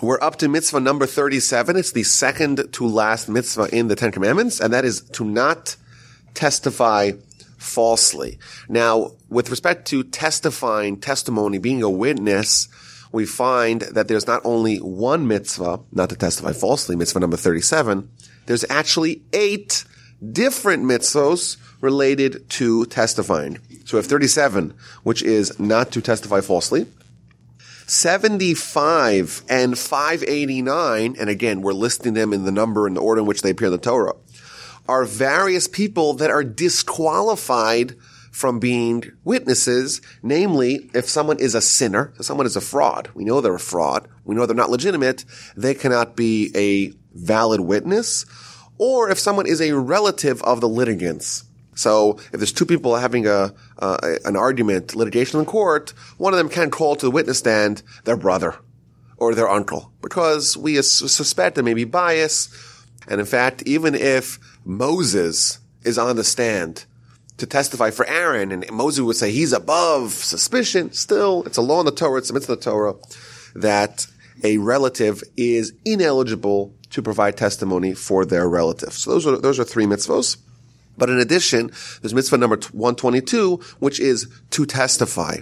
We're up to mitzvah number 37. It's the second to last mitzvah in the Ten Commandments, and that is to not testify falsely. Now, with respect to testifying, testimony, being a witness, we find that there's not only one mitzvah, not to testify falsely, mitzvah number 37, there's actually 8 different mitzvos related to testifying. So we have 37, which is not to testify falsely, 75 and 589, and again, we're listing them in the number and the order in which they appear in the Torah, are various people that are disqualified from being witnesses, namely, if someone is a sinner, so someone is a fraud, we know they're a fraud, we know they're not legitimate, they cannot be a valid witness, or if someone is a relative of the litigants. So if there's two people having an argument, litigation in court, one of them can call to the witness stand their brother or their uncle because we suspect there may be bias. And in fact, even if Moses is on the stand to testify for Aaron and Moses would say he's above suspicion, still it's a law in the Torah, it's a mitzvah in the Torah, that a relative is ineligible to provide testimony for their relative. So those are 3 mitzvos. But in addition, there's mitzvah number 122, which is to testify,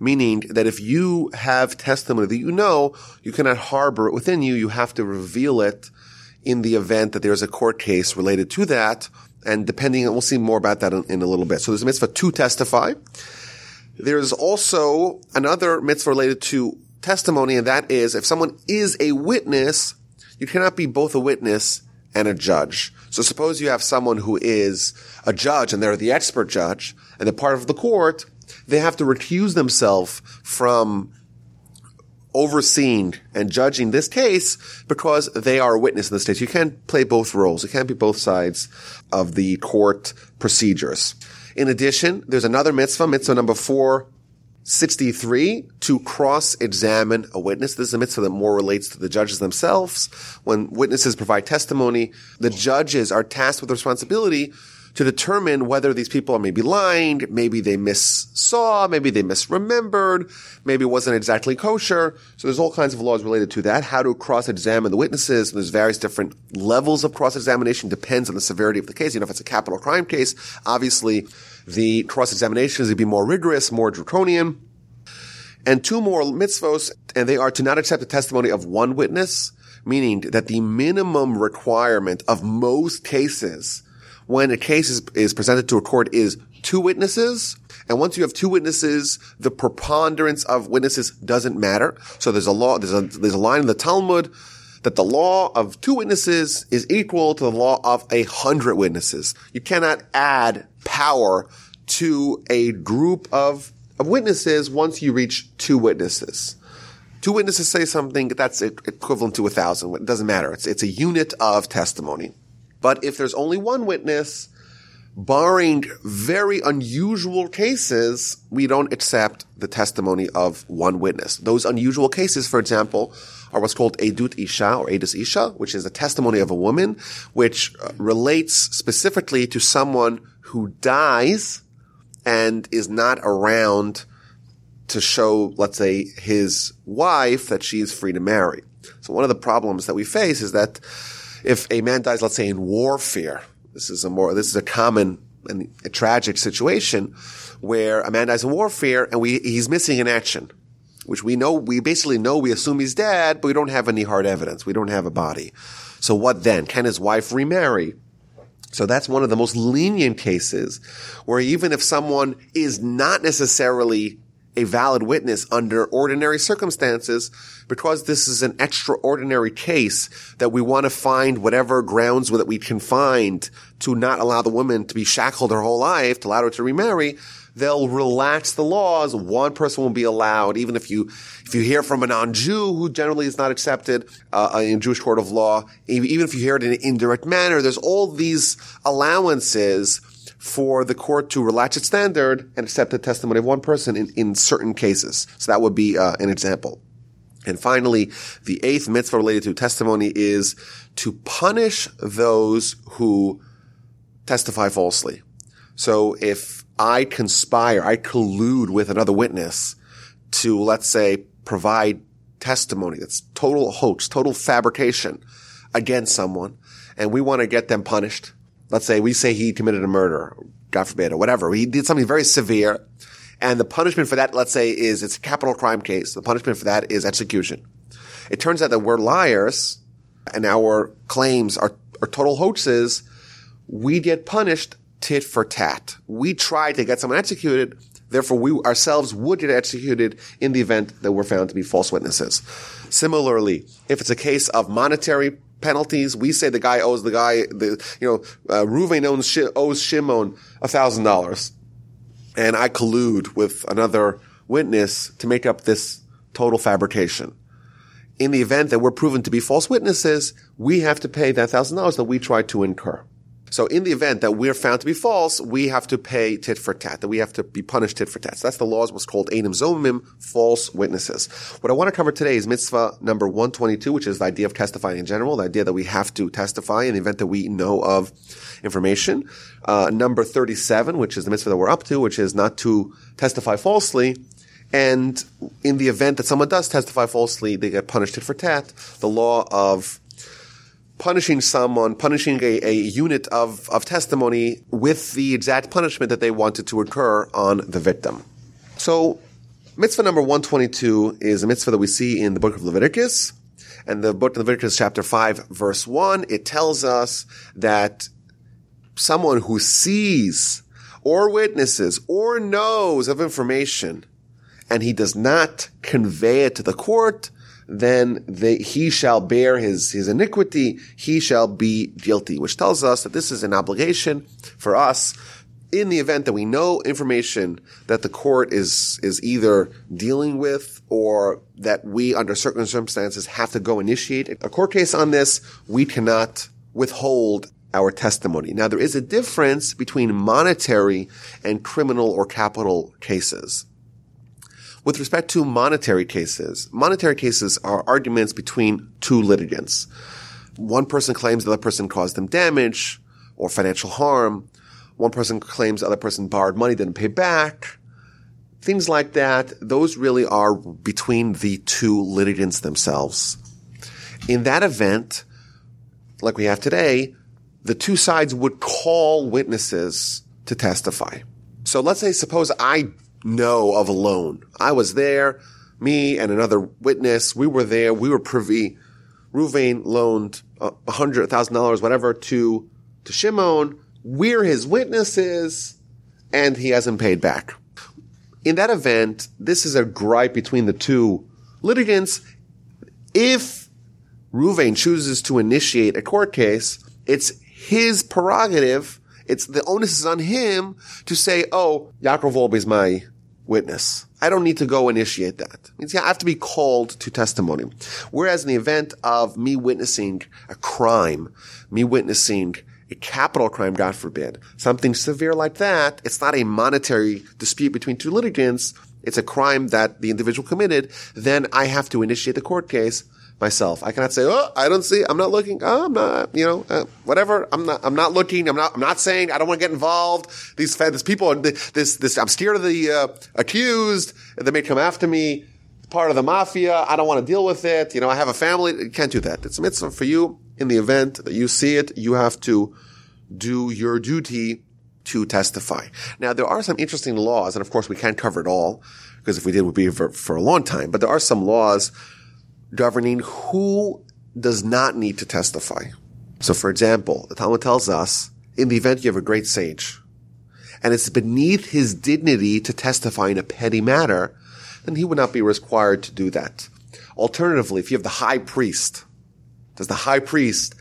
meaning that if you have testimony that you know, you cannot harbor it within you. You have to reveal it in the event that there's a court case related to that. And depending, we'll see more about that in a little bit. So there's a mitzvah to testify. There's also another mitzvah related to testimony, and that is if someone is a witness, you cannot be both a witness and a judge. So suppose you have someone who is a judge and they're the expert judge and they're part of the court, they have to recuse themselves from overseeing and judging this case because they are a witness in this case. You can't play both roles. It can't be both sides of the court procedures. In addition, there's another mitzvah, mitzvah number 463, to cross-examine a witness. This is a mitzvah that more relates to the judges themselves. When witnesses provide testimony, the judges are tasked with the responsibility to determine whether these people are maybe lying, maybe they missaw, maybe they misremembered, maybe it wasn't exactly kosher. So there's all kinds of laws related to that, how to cross-examine the witnesses. And there's various different levels of cross-examination, depends on the severity of the case. You know, if it's a capital crime case, obviously the cross-examination is going to be more rigorous, more draconian. And 2 more mitzvos, and they are to not accept the testimony of one witness, meaning that the minimum requirement of most cases when a case is presented to a court is 2 witnesses. And once you have 2 witnesses, the preponderance of witnesses doesn't matter. So there's a law, there's a line in the Talmud that the law of 2 witnesses is equal to the law of 100 witnesses. You cannot add power to a group of witnesses once you reach 2 witnesses. 2 witnesses say something, that's equivalent to 1,000. It doesn't matter. It's a unit of testimony. But if there's only one witness, barring very unusual cases, we don't accept the testimony of one witness. Those unusual cases, for example, are what's called edut isha or edut isha, which is the testimony of a woman, which relates specifically to someone who dies and is not around to show, let's say, his wife that she is free to marry. So one of the problems that we face is that if a man dies, let's say, in warfare, this is a common and a tragic situation where a man dies in warfare and he's missing in action, which we assume he's dead, but we don't have any hard evidence. We don't have a body. So what then? Can his wife remarry? So that's one of the most lenient cases where even if someone is not necessarily a valid witness under ordinary circumstances, because this is an extraordinary case that we want to find whatever grounds that we can find to not allow the woman to be shackled her whole life, to allow her to remarry, they'll relax the laws. One person won't be allowed, even if you hear from a non-Jew who generally is not accepted in Jewish court of law, even if you hear it in an indirect manner, there's all these allowances for the court to relax its standard and accept the testimony of one person in certain cases. So that would be an example. And finally, the 8th mitzvah related to testimony is to punish those who testify falsely. So if I collude with another witness to, let's say, provide testimony that's total hoax, total fabrication against someone, and we want to get them punished. Let's say we say he committed a murder, God forbid, or whatever. He did something very severe, and the punishment for that, let's say, is it's a capital crime case. The punishment for that is execution. It turns out that we're liars, and our claims are total hoaxes. We get punished tit for tat. We try to get someone executed. Therefore, we ourselves would get executed in the event that we're found to be false witnesses. Similarly, if it's a case of monetary penalties, we say the guy owes the guy, Reuven owes Shimon $1,000. And I collude with another witness to make up this total fabrication. In the event that we're proven to be false witnesses, we have to pay that $1,000 that we tried to incur. So in the event that we're found to be false, we have to pay tit for tat, that we have to be punished tit for tat. So that's the law is what's called Edim Zomemim, false witnesses. What I want to cover today is mitzvah number 122, which is the idea of testifying in general, the idea that we have to testify in the event that we know of information. Number 37, which is the mitzvah that we're up to, which is not to testify falsely. And in the event that someone does testify falsely, they get punished tit for tat. The law of punishing someone, punishing a unit of testimony with the exact punishment that they wanted to incur on the victim. So mitzvah number 122 is a mitzvah that we see in the book of Leviticus. And the book of Leviticus chapter 5 verse 1, it tells us that someone who sees or witnesses or knows of information and he does not convey it to the court, then he shall bear his iniquity, he shall be guilty, which tells us that this is an obligation for us in the event that we know information that the court is either dealing with or that we, under certain circumstances, have to go initiate a court case on this. We cannot withhold our testimony. Now, there is a difference between monetary and criminal or capital cases. With respect to monetary cases are arguments between two litigants. One person claims the other person caused them damage or financial harm. One person claims the other person borrowed money, didn't pay back. Things like that, those really are between the two litigants themselves. In that event, like we have today, the two sides would call witnesses to testify. So let's say, suppose I know of a loan. I was there, me and another witness, we were there, we were privy. Reuven loaned $100,000, whatever, to Shimon. We're his witnesses, and he hasn't paid back. In that event, this is a gripe between the two litigants. If Reuven chooses to initiate a court case, it's his prerogative. It's the onus is on him to say, oh, Yaakov Wolbe is my witness. I don't need to go initiate that. It means I have to be called to testimony. Whereas in the event of me witnessing a crime, me witnessing a capital crime, God forbid, something severe like that, it's not a monetary dispute between two litigants. It's a crime that the individual committed. Then I have to initiate the court case myself. I cannot say, oh, I don't see, I'm not looking, oh, I'm not, whatever, I'm not looking, I'm not saying, I don't want to get involved. These people, I'm scared of the accused. They may come after me. Part of the mafia. I don't want to deal with it. I have a family. You can't do that. It's a mitzvah for you. In the event that you see it, you have to do your duty to testify. Now, there are some interesting laws, and of course, we can't cover it all, because if we did, it would be for a long time, but there are some laws governing who does not need to testify. So, for example, the Talmud tells us, in the event you have a great sage, and it's beneath his dignity to testify in a petty matter, then he would not be required to do that. Alternatively, if you have the high priest, does the high priest,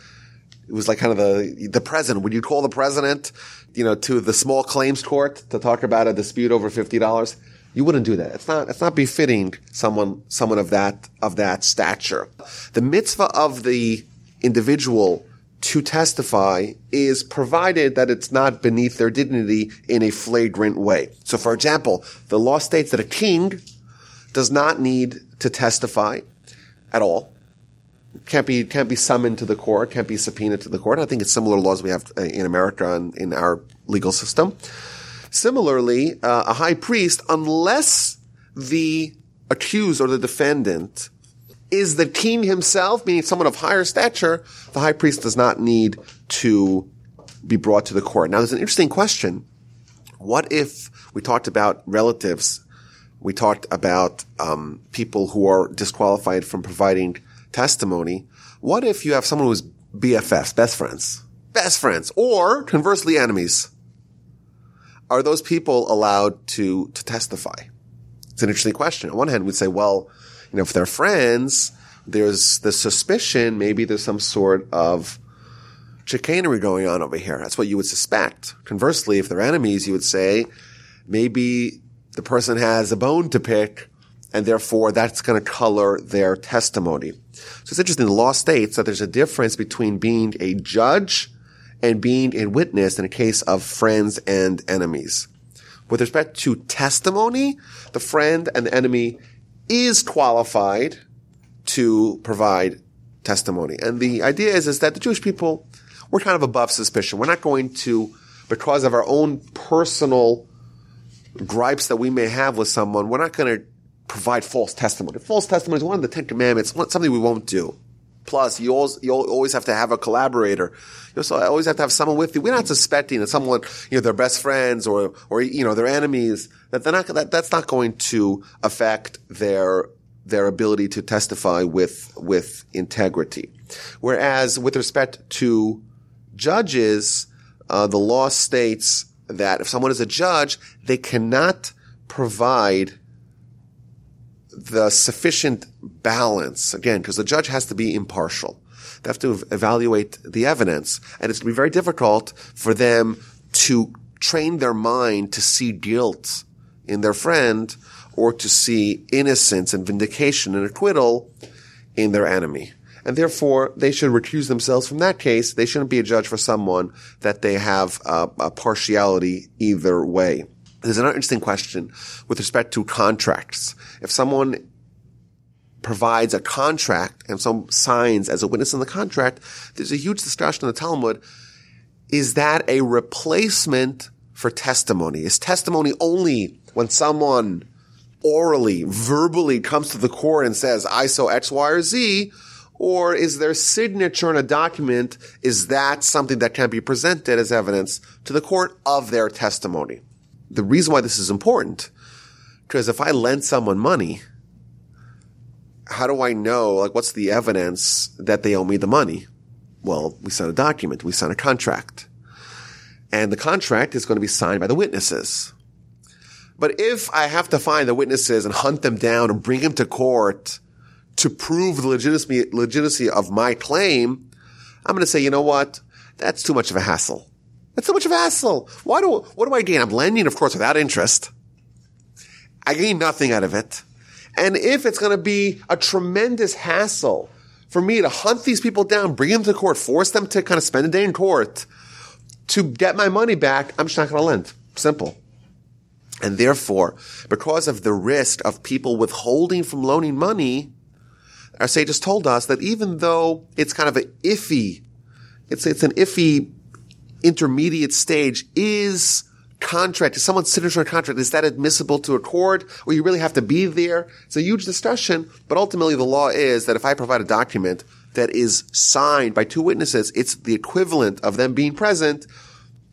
it was like kind of the president, would you call the president, to the small claims court to talk about a dispute over $50? You wouldn't do that. It's not befitting someone of that stature. The mitzvah of the individual to testify is provided that it's not beneath their dignity in a flagrant way. So, for example, the law states that a king does not need to testify at all. Can't be summoned to the court, can't be subpoenaed to the court. I think it's similar laws we have in America and in our legal system. Similarly, a high priest, unless the accused or the defendant is the teen himself, meaning someone of higher stature, the high priest does not need to be brought to the court. Now, there's an interesting question. What if we talked about relatives? We talked about people who are disqualified from providing testimony. What if you have someone who's BFFs, best friends, or conversely enemies? Are those people allowed to testify? It's an interesting question. On one hand, we'd say, well, you know, if they're friends, there's the suspicion maybe there's some sort of chicanery going on over here. That's what you would suspect. Conversely, if they're enemies, you would say maybe the person has a bone to pick, and therefore that's going to color their testimony. So it's interesting. The law states that there's a difference between being a judge and being a witness in a case of friends and enemies. With respect to testimony, the friend and the enemy is qualified to provide testimony. And the idea is that the Jewish people, we're kind of above suspicion. We're not going to, because of our own personal gripes that we may have with someone, we're not going to provide false testimony. False testimony is one of the Ten Commandments, something we won't do. Plus, you always have to have a collaborator. You always have to have someone with you. We're not suspecting that someone, you know, they're best friends or you know, they're enemies. That's not going to affect their ability to testify with integrity. Whereas, with respect to judges, the law states that if someone is a judge, they cannot provide the sufficient balance, again, because the judge has to be impartial. They have to evaluate the evidence, and it's going to be very difficult for them to train their mind to see guilt in their friend or to see innocence and vindication and acquittal in their enemy. And therefore, they should recuse themselves from that case. They shouldn't be a judge for someone that they have a partiality either way. There's another interesting question with respect to contracts. If someone provides a contract and someone signs as a witness in the contract, there's a huge discussion in the Talmud. Is that a replacement for testimony? Is testimony only when someone orally, verbally comes to the court and says, I saw X, Y, or Z? Or is their signature in a document, is that something that can be presented as evidence to the court of their testimony? The reason why this is important, because if I lend someone money, how do I know, like, what's the evidence that they owe me the money? Well, we sign a document. We sign a contract. And the contract is going to be signed by the witnesses. But if I have to find the witnesses and hunt them down and bring them to court to prove the legitimacy of my claim, I'm going to say, you know what? That's too much of a hassle. That's so much of a hassle. What do I gain? I'm lending, of course, without interest. I gain nothing out of it. And if it's going to be a tremendous hassle for me to hunt these people down, bring them to court, force them to kind of spend a day in court to get my money back, I'm just not going to lend. Simple. And therefore, because of the risk of people withholding from loaning money, our sages told us that even though it's kind of an iffy, it's an iffy intermediate stage, is someone's signature on a contract, is that admissible to a court? Or you really have to be there? It's a huge discussion, but ultimately the law is that if I provide a document that is signed by two witnesses, it's the equivalent of them being present,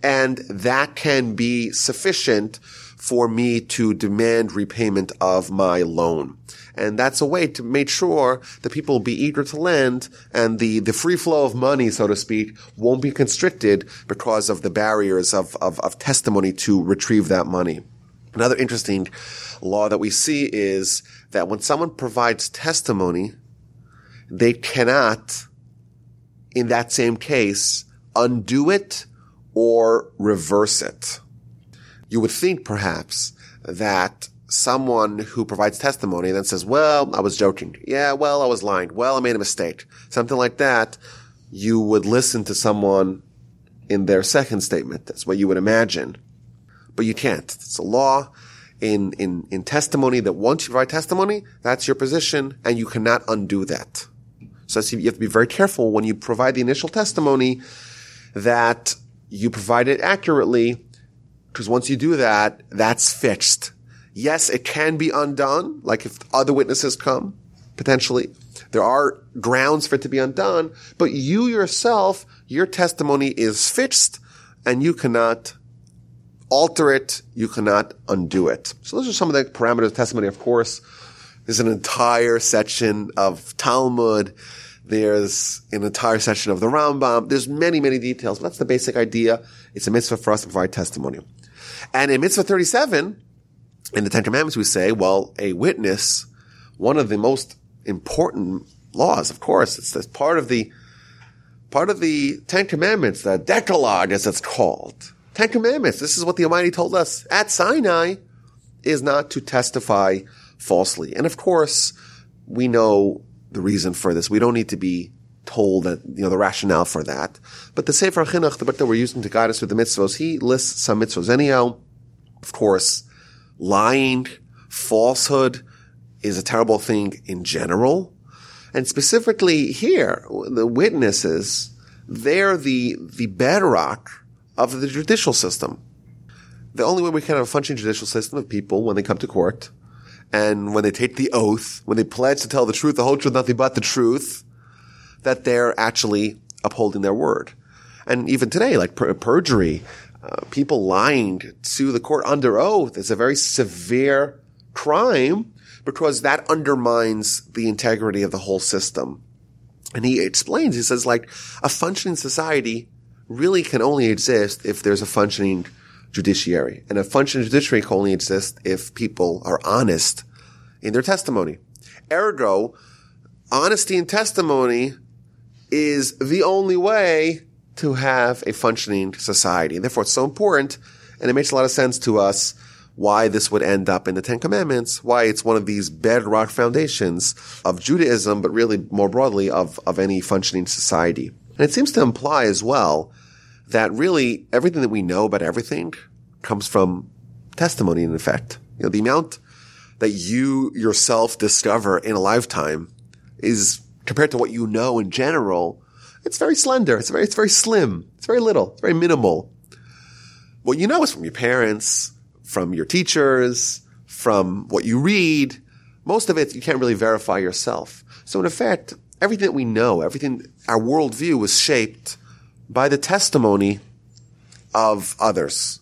and that can be sufficient for me to demand repayment of my loan. And that's a way to make sure that people will be eager to lend and the free flow of money, so to speak, won't be constricted because of the barriers of testimony to retrieve that money. Another interesting law that we see is that when someone provides testimony, they cannot, in that same case, undo it or reverse it. You would think, perhaps, that someone who provides testimony and then says, well, I was joking. Yeah, well, I was lying. Well, I made a mistake. Something like that, you would listen to someone in their second statement. That's what you would imagine. But you can't. It's a law in testimony that once you provide testimony, that's your position, and you cannot undo that. So you have to be very careful when you provide the initial testimony that you provide it accurately, because once you do that, that's fixed. Yes, it can be undone, like if other witnesses come, potentially, There are grounds for it to be undone, but you yourself, your testimony is fixed, and you cannot alter it, you cannot undo it. So those are some of the parameters of testimony. Of course, there's an entire section of Talmud. There's an entire section of the Rambam. There's many, many details, but that's the basic idea. It's a mitzvah for us to provide testimony. And in mitzvah 37, in the Ten Commandments, we say, well, a witness, one of the most important laws, of course, it's part of the Ten Commandments, the Decalogue, as it's called. Ten Commandments, this is what the Almighty told us at Sinai, is not to testify falsely. And of course, we know the reason for this. We don't need to be told that, you know, the rationale for that. But the Sefer HaChinuch, the book that we're using to guide us through the mitzvos, he lists some mitzvos. Anyhow, of course, lying, falsehood is a terrible thing in general. And specifically here, the witnesses, they're the bedrock of the judicial system. The only way we can have a functioning judicial system of people when they come to court and when they take the oath, when they pledge to tell the truth, the whole truth, nothing but the truth, that they're actually upholding their word. And even today, like perjury, people lying to the court under oath is a very severe crime because that undermines the integrity of the whole system. And he explains, he says, like, a functioning society really can only exist if there's a functioning judiciary. And a functioning judiciary can only exist if people are honest in their testimony. Ergo, honesty in testimony is the only way to have a functioning society. And therefore, it's so important, and it makes a lot of sense to us why this would end up in the Ten Commandments, why it's one of these bedrock foundations of Judaism, but really more broadly of any functioning society. And it seems to imply as well that really everything that we know about everything comes from testimony, in effect. You know, the amount that you yourself discover in a lifetime is, compared to what you know in general, it's very slender. It's very slim. It's very little. It's very minimal. What you know is from your parents, from your teachers, from what you read. Most of it you can't really verify yourself. So in effect, everything that we know, everything, our worldview was shaped by the testimony of others.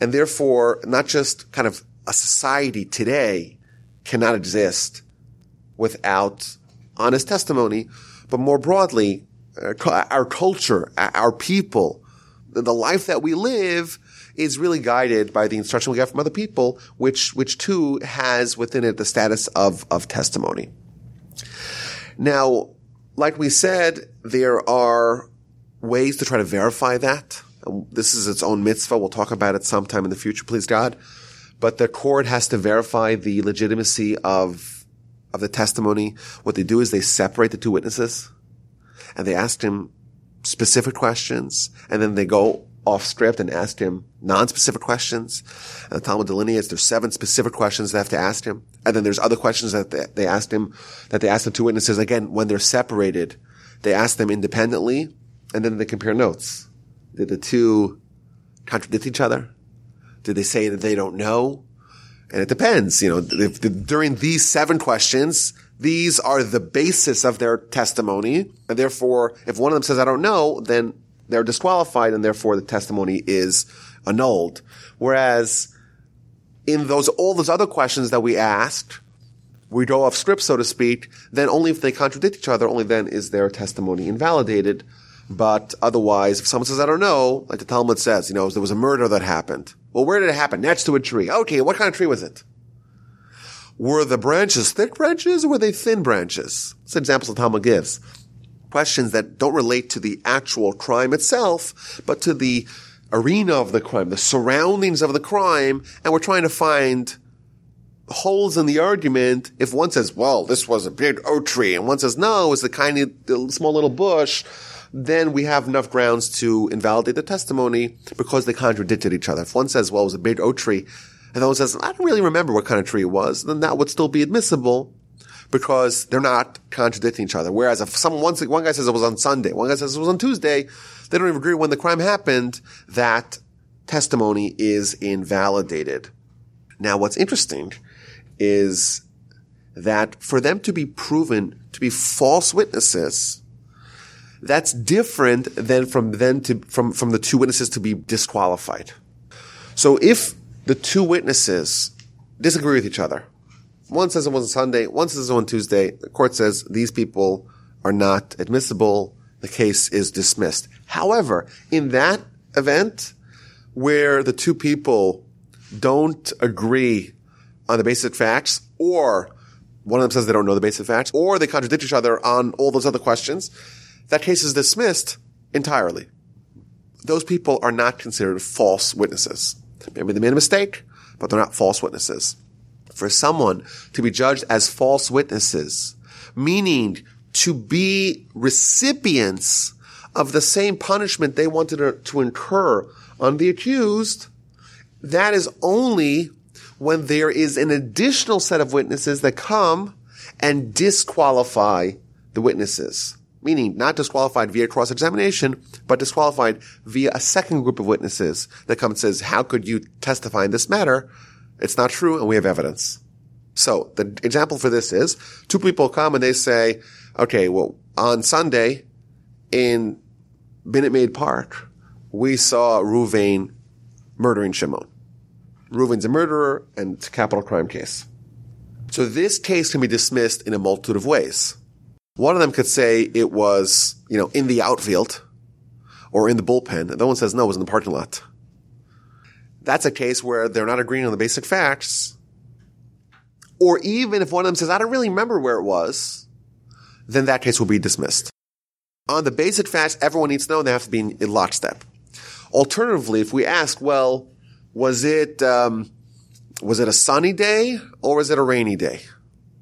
And therefore, not just kind of a society today cannot exist without honest testimony, but more broadly, our culture, our people, the life that we live is really guided by the instruction we get from other people, which too has within it the status of testimony. Now, like we said, there are ways to try to verify that. This is its own mitzvah. We'll talk about it sometime in the future, please God. But the court has to verify the legitimacy of the testimony. What they do is they separate the two witnesses and they ask him specific questions, and then they go off script and ask him non-specific questions. And the Talmud delineates there's 7 specific questions they have to ask him. And then there's other questions that they asked him, that they asked the two witnesses. Again, when they're separated, they ask them independently, and then they compare notes. Did the two contradict each other? Did they say that they don't know? And it depends, you know, if during these 7 questions, these are the basis of their testimony. And therefore, if one of them says, I don't know, then they're disqualified and therefore the testimony is annulled. Whereas in all those other questions that we asked, we go off script, so to speak, then only if they contradict each other, only then is their testimony invalidated. But otherwise, if someone says, I don't know, like the Talmud says, you know, there was a murder that happened. Well, where did it happen? Next to a tree. Okay, what kind of tree was it? Were the branches thick branches or were they thin branches? That's examples the Talmud gives. Questions that don't relate to the actual crime itself, but to the arena of the crime, the surroundings of the crime, and we're trying to find holes in the argument. If one says, well, this was a big oak tree, and one says, no, it was the small little bush, then we have enough grounds to invalidate the testimony because they contradicted each other. If one says, well, it was a big oak tree, and the one says, I don't really remember what kind of tree it was, then that would still be admissible because they're not contradicting each other. Whereas if one guy says it was on Sunday, one guy says it was on Tuesday, they don't even agree when the crime happened, that testimony is invalidated. Now, what's interesting is that for them to be proven to be false witnesses, that's different than from the two witnesses to be disqualified. So if the two witnesses disagree with each other, one says it was on Sunday, one says it on Tuesday, the court says these people are not admissible, the case is dismissed. However, in that event where the two people don't agree on the basic facts, or one of them says they don't know the basic facts, or they contradict each other on all those other questions, that case is dismissed entirely. Those people are not considered false witnesses. Maybe they made a mistake, but they're not false witnesses. For someone to be judged as false witnesses, meaning to be recipients of the same punishment they wanted to incur on the accused, that is only when there is an additional set of witnesses that come and disqualify the witnesses. Meaning not disqualified via cross-examination, but disqualified via a second group of witnesses that come and says, how could you testify in this matter? It's not true, and we have evidence. So the example for this is two people come and they say, okay, well, on Sunday in Bennett Mead Park, we saw Ruvain murdering Shimon. Ruvain's a murderer, and it's a capital crime case. So this case can be dismissed in a multitude of ways. One of them could say it was, in the outfield or in the bullpen. The other one says, no, it was in the parking lot. That's a case where they're not agreeing on the basic facts. Or even if one of them says, I don't really remember where it was, then that case will be dismissed. On the basic facts, everyone needs to know, and they have to be in lockstep. Alternatively, if we ask, well, was it a sunny day or was it a rainy day?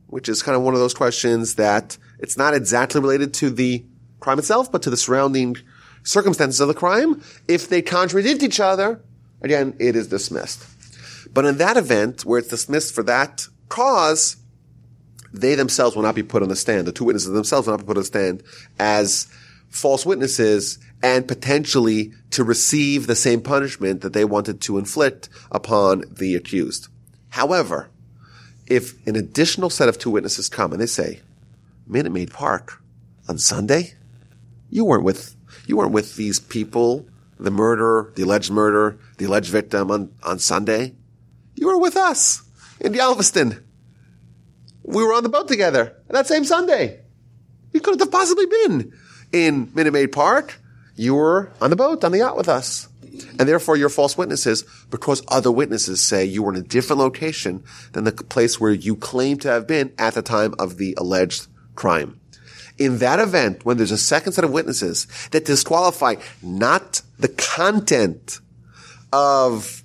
Which is kind of one of those questions that it's not exactly related to the crime itself, but to the surrounding circumstances of the crime. If they contradict each other, again, it is dismissed. But in that event, where it's dismissed for that cause, they themselves will not be put on the stand. The two witnesses themselves will not be put on the stand as false witnesses and potentially to receive the same punishment that they wanted to inflict upon the accused. However, if an additional set of two witnesses come and they say, Minute Maid Park on Sunday, you weren't with these people, the murderer, the alleged victim on Sunday. You were with us in Galveston. We were on the boat together that same Sunday. You couldn't have possibly been in Minute Maid Park. You were on the boat, on the yacht with us. And therefore, you're false witnesses because other witnesses say you were in a different location than the place where you claim to have been at the time of the alleged crime. In that event, when there's a second set of witnesses that disqualify not the content of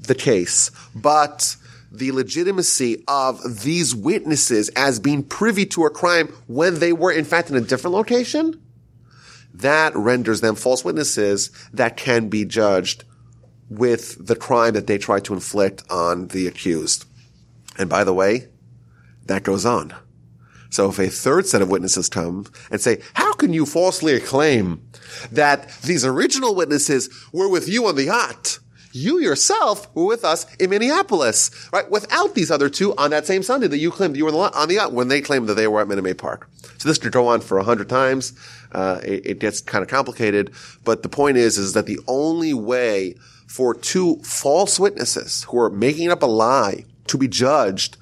the case, but the legitimacy of these witnesses as being privy to a crime when they were, in fact, in a different location, that renders them false witnesses that can be judged with the crime that they try to inflict on the accused. And by the way, that goes on. So if a third set of witnesses come and say, how can you falsely claim that these original witnesses were with you on the yacht? You yourself were with us in Minneapolis, right? Without these other two on that same Sunday that you claimed you were on the yacht when they claimed that they were at Minute Maid Park. So this could go on for 100 times. It gets kind of complicated. But the point is that the only way for two false witnesses who are making up a lie to be judged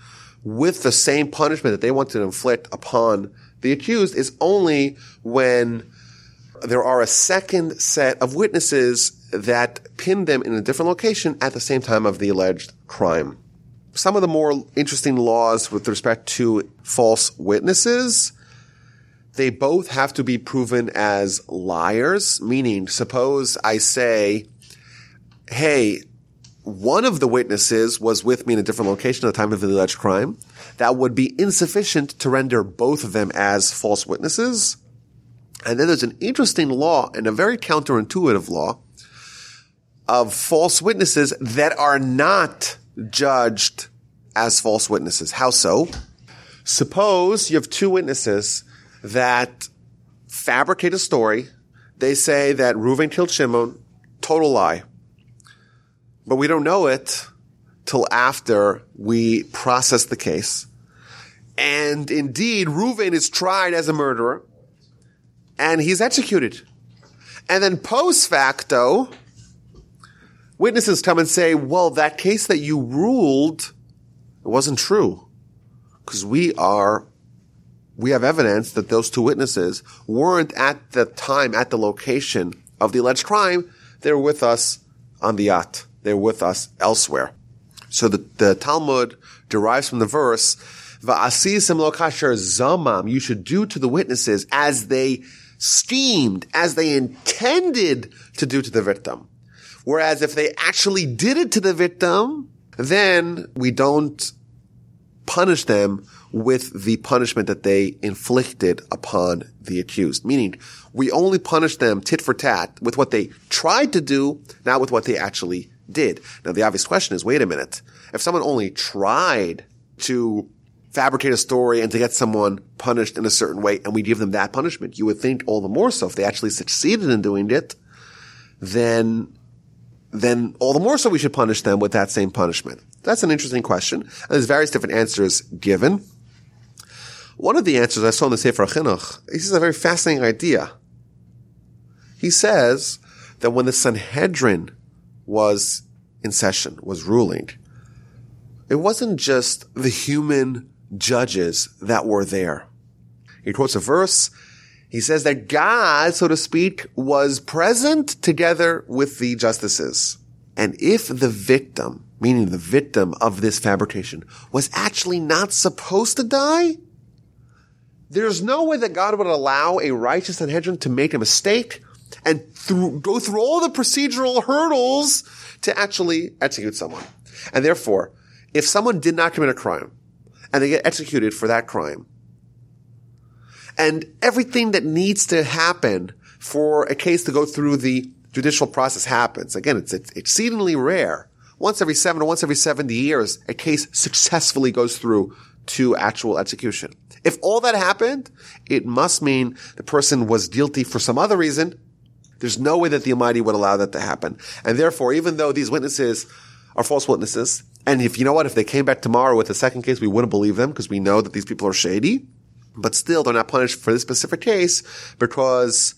with the same punishment that they want to inflict upon the accused is only when there are a second set of witnesses that pinned them in a different location at the same time of the alleged crime. Some of the more interesting laws with respect to false witnesses, they both have to be proven as liars, meaning suppose I say, hey, one of the witnesses was with me in a different location at the time of the alleged crime. That would be insufficient to render both of them as false witnesses. And then there's an interesting law and a very counterintuitive law of false witnesses that are not judged as false witnesses. How so? Suppose you have two witnesses that fabricate a story. They say that Reuven killed Shimon. Total lie. But we don't know it till after we process the case. And indeed, Reuven is tried as a murderer, and he's executed. And then post facto, witnesses come and say, well, that case that you ruled, it wasn't true. Because we have evidence that those two witnesses weren't at the time, at the location of the alleged crime. They were with us on the yacht. They were with us elsewhere. So the Talmud derives from the verse, Va'asisim lo kasher zamam, you should do to the witnesses as they schemed, as they intended to do to the victim. Whereas if they actually did it to the victim, then we don't punish them with the punishment that they inflicted upon the accused. Meaning, we only punish them tit for tat with what they tried to do, not with what they actually did. Now, the obvious question is, wait a minute. If someone only tried to fabricate a story and to get someone punished in a certain way, and we give them that punishment, you would think all the more so. If they actually succeeded in doing it, then all the more so we should punish them with that same punishment. That's an interesting question. And there's various different answers given. One of the answers I saw in the Sefer HaChinuch, this is a very fascinating idea. He says that when the Sanhedrin was in session, was ruling, it wasn't just the human judges that were there. He quotes a verse. He says that God, so to speak, was present together with the justices. And if the victim, meaning the victim of this fabrication, was actually not supposed to die, there's no way that God would allow a righteous Sanhedrin to make a mistake and go through all the procedural hurdles to actually execute someone. And therefore, if someone did not commit a crime and they get executed for that crime, and everything that needs to happen for a case to go through the judicial process happens. Again, it's exceedingly rare. Once every 7 or once every 70 years, a case successfully goes through to actual execution. If all that happened, it must mean the person was guilty for some other reason. There's no way that the Almighty would allow that to happen. And therefore, even though these witnesses are false witnesses, and if you know what, if they came back tomorrow with a second case, we wouldn't believe them because we know that these people are shady. But still, they're not punished for this specific case because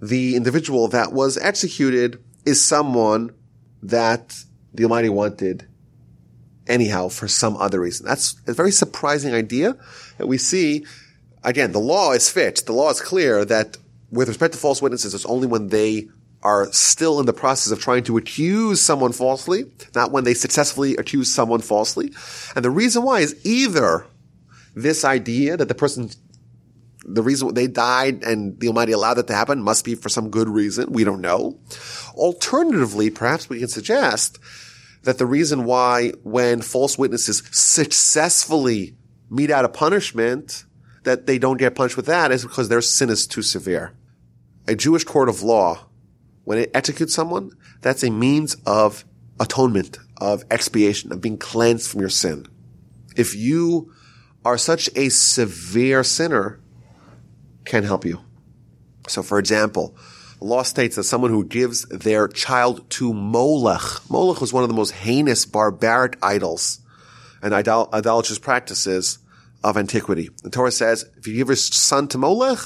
the individual that was executed is someone that the Almighty wanted anyhow for some other reason. That's a very surprising idea that we see. Again, the law is fixed. The law is clear that with respect to false witnesses, it's only when they are still in the process of trying to accuse someone falsely, not when they successfully accuse someone falsely. And the reason why is either this idea that the reason they died and the Almighty allowed that to happen must be for some good reason. We don't know. Alternatively, perhaps we can suggest that the reason why when false witnesses successfully mete out a punishment, that they don't get punished with that is because their sin is too severe. A Jewish court of law, when it executes someone, that's a means of atonement, of expiation, of being cleansed from your sin. If you are such a severe sinner, can help you. So for example, law states that someone who gives their child to Molech, Molech was one of the most heinous barbaric idols and idolatrous practices of antiquity. The Torah says, if you give your son to Molech,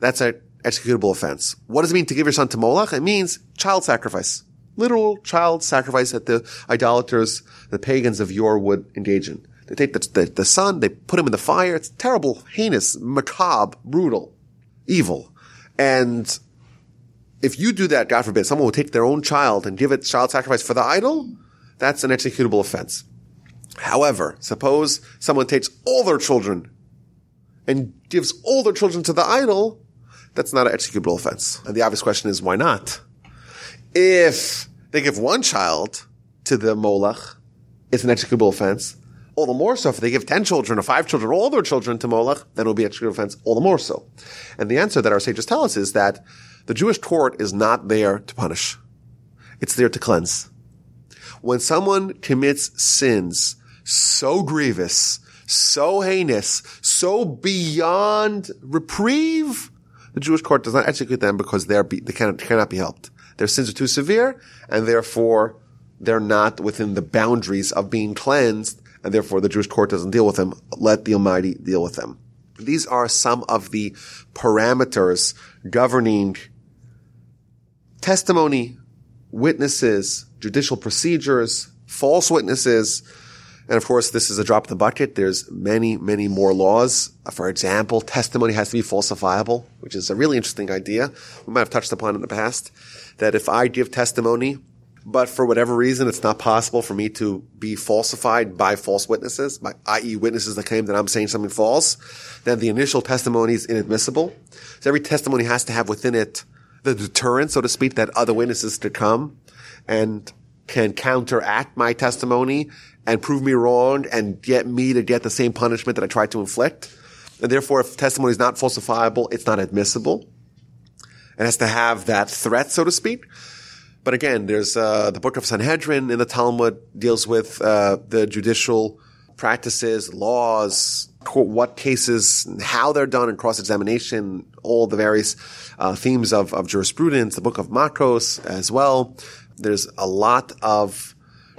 that's an executable offense. What does it mean to give your son to Molech? It means child sacrifice. Literal child sacrifice that the idolaters, the pagans of yore would engage in. They take the son, they put him in the fire. It's terrible, heinous, macabre, brutal, evil. And if you do that, God forbid, someone will take their own child and give it child sacrifice for the idol, that's an executable offense. However, suppose someone takes all their children and gives all their children to the idol, that's not an executable offense. And the obvious question is, why not? If they give one child to the Molech, it's an executable offense. All the more so if they give 10 children or 5 children, all their children to Molech, then it will be executable offense, all the more so. And the answer that our sages tell us is that the Jewish court is not there to punish. It's there to cleanse. When someone commits sins so grievous, so heinous, so beyond reprieve, the Jewish court does not execute them because they cannot be helped. Their sins are too severe, and therefore they're not within the boundaries of being cleansed and therefore the Jewish court doesn't deal with them. Let the Almighty deal with them. These are some of the parameters governing testimony, witnesses, judicial procedures, false witnesses. And of course, this is a drop in the bucket. There's many, many more laws. For example, testimony has to be falsifiable, which is a really interesting idea. We might have touched upon it in the past, that if I give testimony, but for whatever reason, it's not possible for me to be falsified by false witnesses, by i.e. witnesses that claim that I'm saying something false, then the initial testimony is inadmissible. So every testimony has to have within it the deterrent, so to speak, that other witnesses could come and can counteract my testimony and prove me wrong and get me to get the same punishment that I tried to inflict. And therefore, if testimony is not falsifiable, it's not admissible. It has to have that threat, so to speak. But again, there's the book of Sanhedrin in the Talmud deals with the judicial practices, laws, what cases, how they're done in cross-examination, all the various themes of jurisprudence, the book of Makos as well. There's a lot of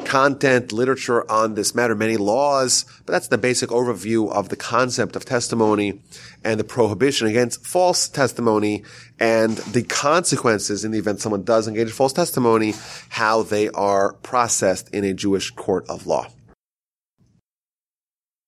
content, literature on this matter, many laws, but that's the basic overview of the concept of testimony and the prohibition against false testimony and the consequences in the event someone does engage in false testimony, how they are processed in a Jewish court of law.